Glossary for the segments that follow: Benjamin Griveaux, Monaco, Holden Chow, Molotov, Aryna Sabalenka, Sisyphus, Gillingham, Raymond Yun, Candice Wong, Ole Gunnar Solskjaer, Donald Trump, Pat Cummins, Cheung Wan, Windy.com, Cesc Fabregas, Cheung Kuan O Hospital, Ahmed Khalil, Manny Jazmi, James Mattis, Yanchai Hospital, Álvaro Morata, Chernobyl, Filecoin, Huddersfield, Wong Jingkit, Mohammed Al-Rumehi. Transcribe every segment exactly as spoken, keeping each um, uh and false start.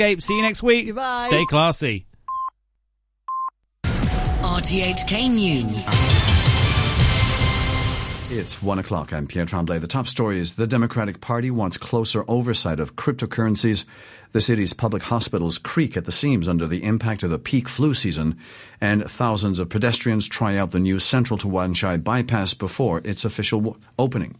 Escape. See you next week. Goodbye. Stay classy. R T H K News. It's one o'clock. I'm Pierre Tremblay. The top story is the Democratic Party wants closer oversight of cryptocurrencies. The city's public hospitals creak at the seams under the impact of the peak flu season, and thousands of pedestrians try out the new central to Yanchai bypass before its official opening.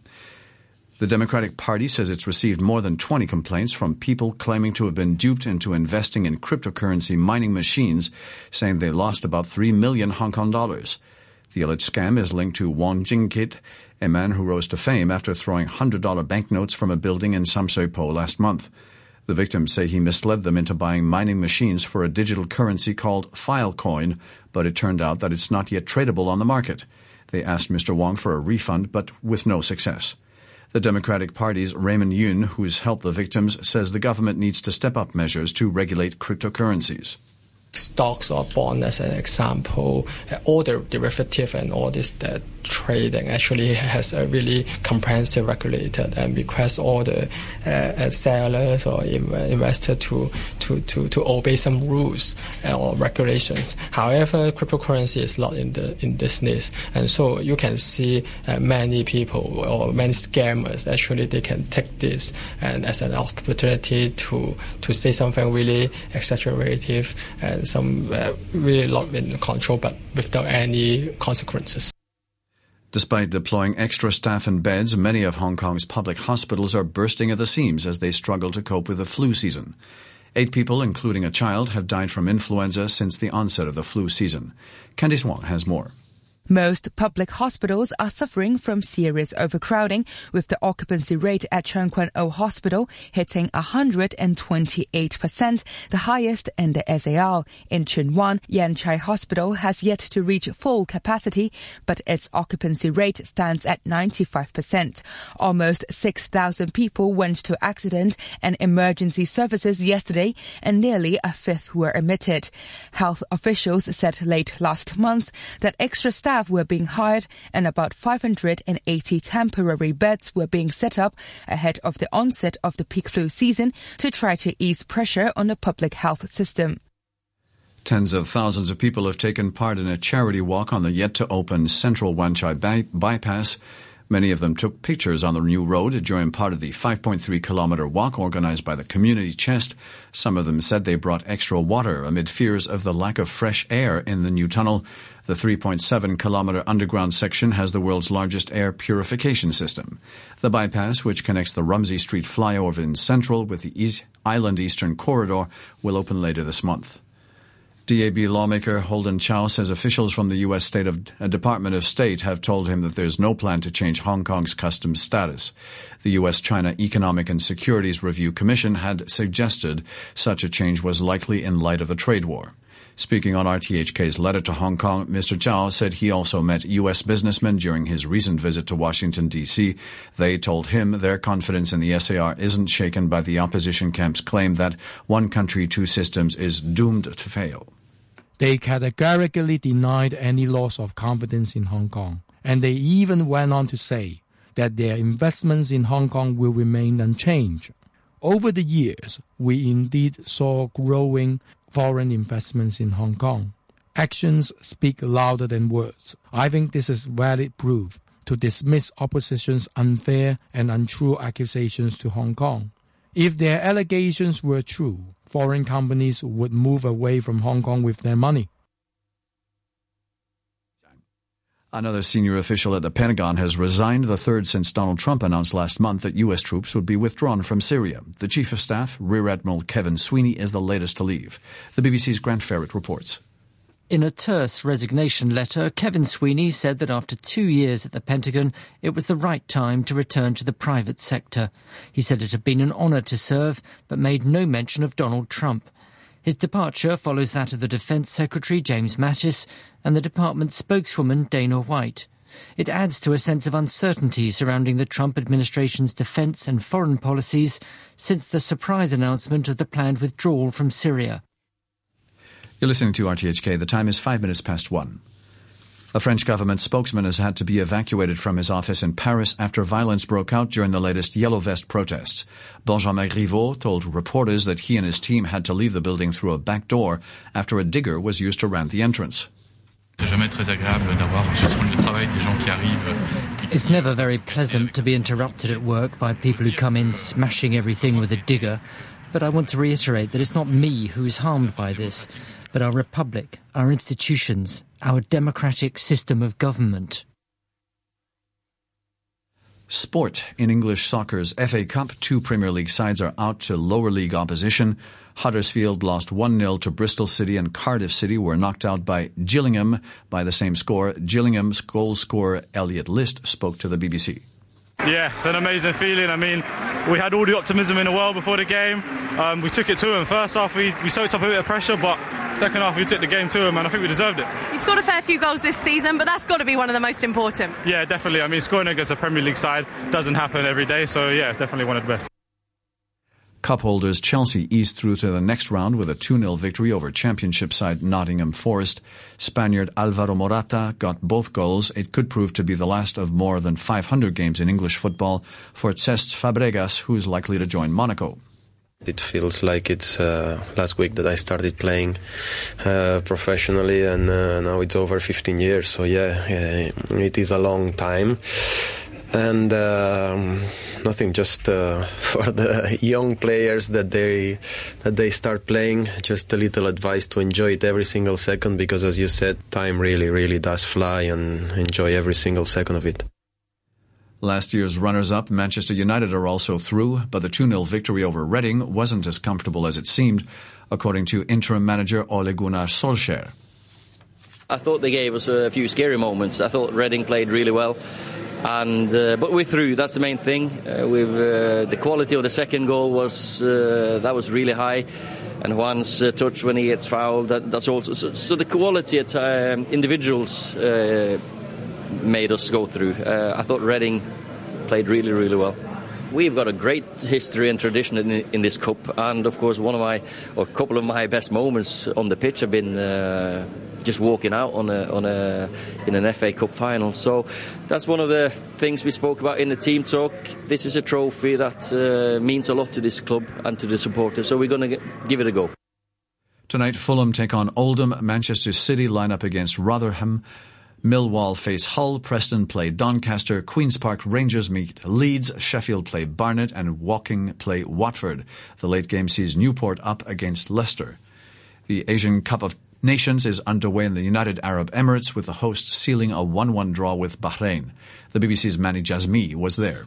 The Democratic Party says it's received more than twenty complaints from people claiming to have been duped into investing in cryptocurrency mining machines, saying they lost about three million Hong Kong dollars. The alleged scam is linked to Wong Jingkit, a man who rose to fame after throwing one hundred dollar banknotes from a building in Samsui Po last month. The victims say he misled them into buying mining machines for a digital currency called Filecoin, but it turned out that it's not yet tradable on the market. They asked Mister Wong for a refund, but with no success. The Democratic Party's Raymond Yun, who's helped the victims, says the government needs to step up measures to regulate cryptocurrencies. Stocks or bonds, as an example, all the derivative and all this that trading actually has a really comprehensive regulator and requests all the uh, sellers or investors to, to, to, to obey some rules or regulations. However, cryptocurrency is not in the in this list, and so you can see uh, many people or many scammers actually they can take this and as an opportunity to to say something really exaggerative and some uh, really not in control, but without any consequences. Despite deploying extra staff and beds, many of Hong Kong's public hospitals are bursting at the seams as they struggle to cope with the flu season. Eight people, including a child, have died from influenza since the onset of the flu season. Candice Wong has more. Most public hospitals are suffering from serious overcrowding, with the occupancy rate at Cheung Kuan O Hospital hitting one hundred twenty-eight percent, the highest in the S A R. In Cheung Wan, Yanchai Hospital has yet to reach full capacity, but its occupancy rate stands at ninety-five percent. Almost six thousand people went to accident and emergency services yesterday, and nearly a fifth were admitted. Health officials said late last month that extra staff were being hired and about five hundred eighty temporary beds were being set up ahead of the onset of the peak flu season to try to ease pressure on the public health system. Tens of thousands of people have taken part in a charity walk on the yet-to-open central Yanchai by- bypass. Many of them took pictures on the new road during part of the five point three kilometer walk organized by the community chest. Some of them said they brought extra water amid fears of the lack of fresh air in the new tunnel. The three point seven kilometer underground section has the world's largest air purification system. The bypass, which connects the Rumsey Street flyover in Central with the East Island Eastern Corridor, will open later this month. D A B lawmaker Holden Chow says officials from the U S State of, uh, Department of State have told him that there's no plan to change Hong Kong's customs status. The U S-China Economic and Securities Review Commission had suggested such a change was likely in light of the trade war. Speaking on R T H K's letter to Hong Kong, Mister Chow said he also met U S businessmen during his recent visit to Washington, D C. They told him their confidence in the S A R isn't shaken by the opposition camp's claim that one country, two systems is doomed to fail. They categorically denied any loss of confidence in Hong Kong, and they even went on to say that their investments in Hong Kong will remain unchanged. Over the years, we indeed saw growing foreign investments in Hong Kong. Actions speak louder than words. I think this is valid proof to dismiss opposition's unfair and untrue accusations to Hong Kong. If their allegations were true, foreign companies would move away from Hong Kong with their money. Another senior official at the Pentagon has resigned, the third since Donald Trump announced last month that U S troops would be withdrawn from Syria. The Chief of Staff, Rear Admiral Kevin Sweeney, is the latest to leave. The B B C's Grant Ferret reports. In a terse resignation letter, Kevin Sweeney said that after two years at the Pentagon, it was the right time to return to the private sector. He said it had been an honour to serve, but made no mention of Donald Trump. His departure follows that of the Defence Secretary James Mattis and the department's spokeswoman Dana White. It adds to a sense of uncertainty surrounding the Trump administration's defence and foreign policies since the surprise announcement of the planned withdrawal from Syria. You're listening to R T H K. The time is five minutes past one. A French government spokesman has had to be evacuated from his office in Paris after violence broke out during the latest Yellow Vest protests. Benjamin Griveaux told reporters that he and his team had to leave the building through a back door after a digger was used to ram the entrance. It's never very pleasant to be interrupted at work by people who come in smashing everything with a digger. But I want to reiterate that it's not me who's harmed by this, but our republic, our institutions, our democratic system of government. Sport. In English soccer's F A Cup, two Premier League sides are out to lower league opposition. Huddersfield lost one nil to Bristol City, and Cardiff City were knocked out by Gillingham by the same score. Gillingham's goal scorer Elliot List spoke to the B B C. Yeah, it's an amazing feeling. I mean, we had all the optimism in the world before the game. Um, we took it to them. First half, we, we soaked up a bit of pressure, but second half, we took the game to them, and I think we deserved it. You've scored a fair few goals this season, but that's got to be one of the most important. Yeah, definitely. I mean, scoring against a Premier League side doesn't happen every day, so yeah, it's definitely one of the best. Cup holders Chelsea eased through to the next round with a two nil victory over championship side Nottingham Forest. Spaniard Álvaro Morata got both goals. It could prove to be the last of more than five hundred games in English football for Cesc Fabregas, who is likely to join Monaco. It feels like it's uh, last week that I started playing uh, professionally, and uh, now it's over fifteen years. So yeah, it is a long time. And uh, nothing, just uh, for the young players that they that they start playing, just a little advice to enjoy it every single second, because as you said, time really, really does fly, and enjoy every single second of it. Last year's runners-up, Manchester United, are also through, but the two nil victory over Reading wasn't as comfortable as it seemed, according to interim manager Ole Gunnar Solskjaer. I thought they gave us a few scary moments. I thought Reading played really well. And uh, but we're through. That's the main thing. Uh, we've uh, the quality of the second goal was uh, that was really high, and Juan's uh, touch when he gets fouled. That, that's also so, so the quality at um, individuals uh, made us go through. Uh, I thought Reading played really, really well. We've got a great history and tradition in, in this cup, and of course, one of my or a couple of my best moments on the pitch have been. Uh, Just walking out on a on a in an F A Cup final, so that's one of the things we spoke about in the team talk. This is a trophy that uh, means a lot to this club and to the supporters, so we're going to give it a go. Tonight, Fulham take on Oldham. Manchester City line up against Rotherham. Millwall face Hull. Preston play Doncaster. Queen's Park Rangers meet Leeds. Sheffield play Barnet, and Woking play Watford. The late game sees Newport up against Leicester. The Asian Cup of Nations is underway in the United Arab Emirates, with the host sealing a one one draw with Bahrain. The B B C's Manny Jazmi was there.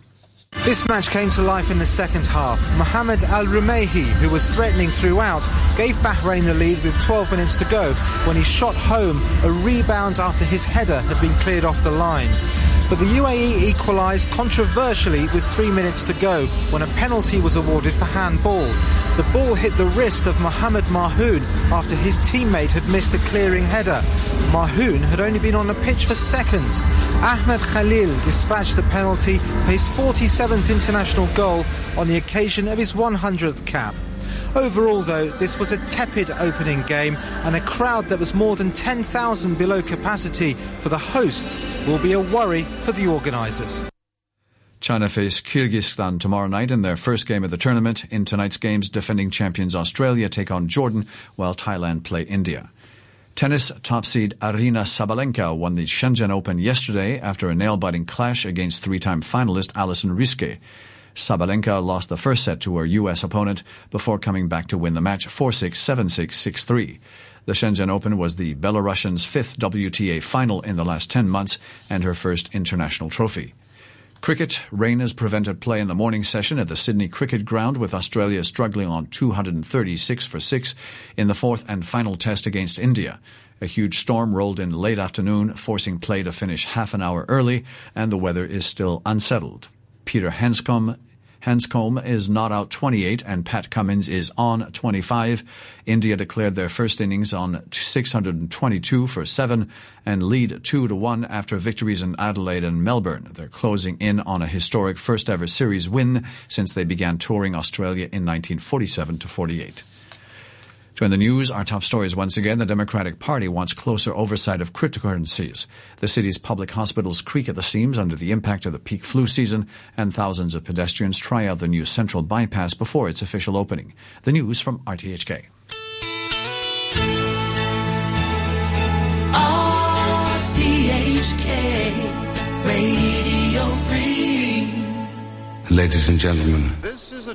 This match came to life in the second half. Mohammed Al-Rumehi, who was threatening throughout, gave Bahrain the lead with twelve minutes to go when he shot home a rebound after his header had been cleared off the line. But the U A E equalised controversially with three minutes to go when a penalty was awarded for handball. The ball hit the wrist of Mohammed Marhoon after his teammate had missed a clearing header. Marhoon had only been on the pitch for seconds. Ahmed Khalil dispatched the penalty for his forty-seventh international goal on the occasion of his one hundredth cap. Overall, though, this was a tepid opening game, and a crowd that was more than ten thousand below capacity for the hosts will be a worry for the organisers. China face Kyrgyzstan tomorrow night in their first game of the tournament. In tonight's games, defending champions Australia take on Jordan, while Thailand play India. Tennis top seed Aryna Sabalenka won the Shenzhen Open yesterday after a nail-biting clash against three-time finalist Alison Riske. Sabalenka lost the first set to her U S opponent before coming back to win the match four six, seven six, six three. The Shenzhen Open was the Belarusian's fifth W T A final in the last ten months and her first international trophy. Cricket. Rain has prevented play in the morning session at the Sydney Cricket Ground, with Australia struggling on two thirty-six for six in the fourth and final test against India. A huge storm rolled in late afternoon, forcing play to finish half an hour early, and the weather is still unsettled. Peter Hanscom, Hanscom is not out twenty-eight, and Pat Cummins is on twenty-five. India declared their first innings on six twenty-two for seven and lead two to one after victories in Adelaide and Melbourne. They're closing in on a historic first-ever series win since they began touring Australia in nineteen forty-seven to forty-eight. To end the news, our top stories once again, the Democratic Party wants closer oversight of cryptocurrencies. The city's public hospitals creak at the seams under the impact of the peak flu season, and thousands of pedestrians try out the new central bypass before its official opening. The news from R T H K. R T H K Radio Free. Ladies and gentlemen, this is a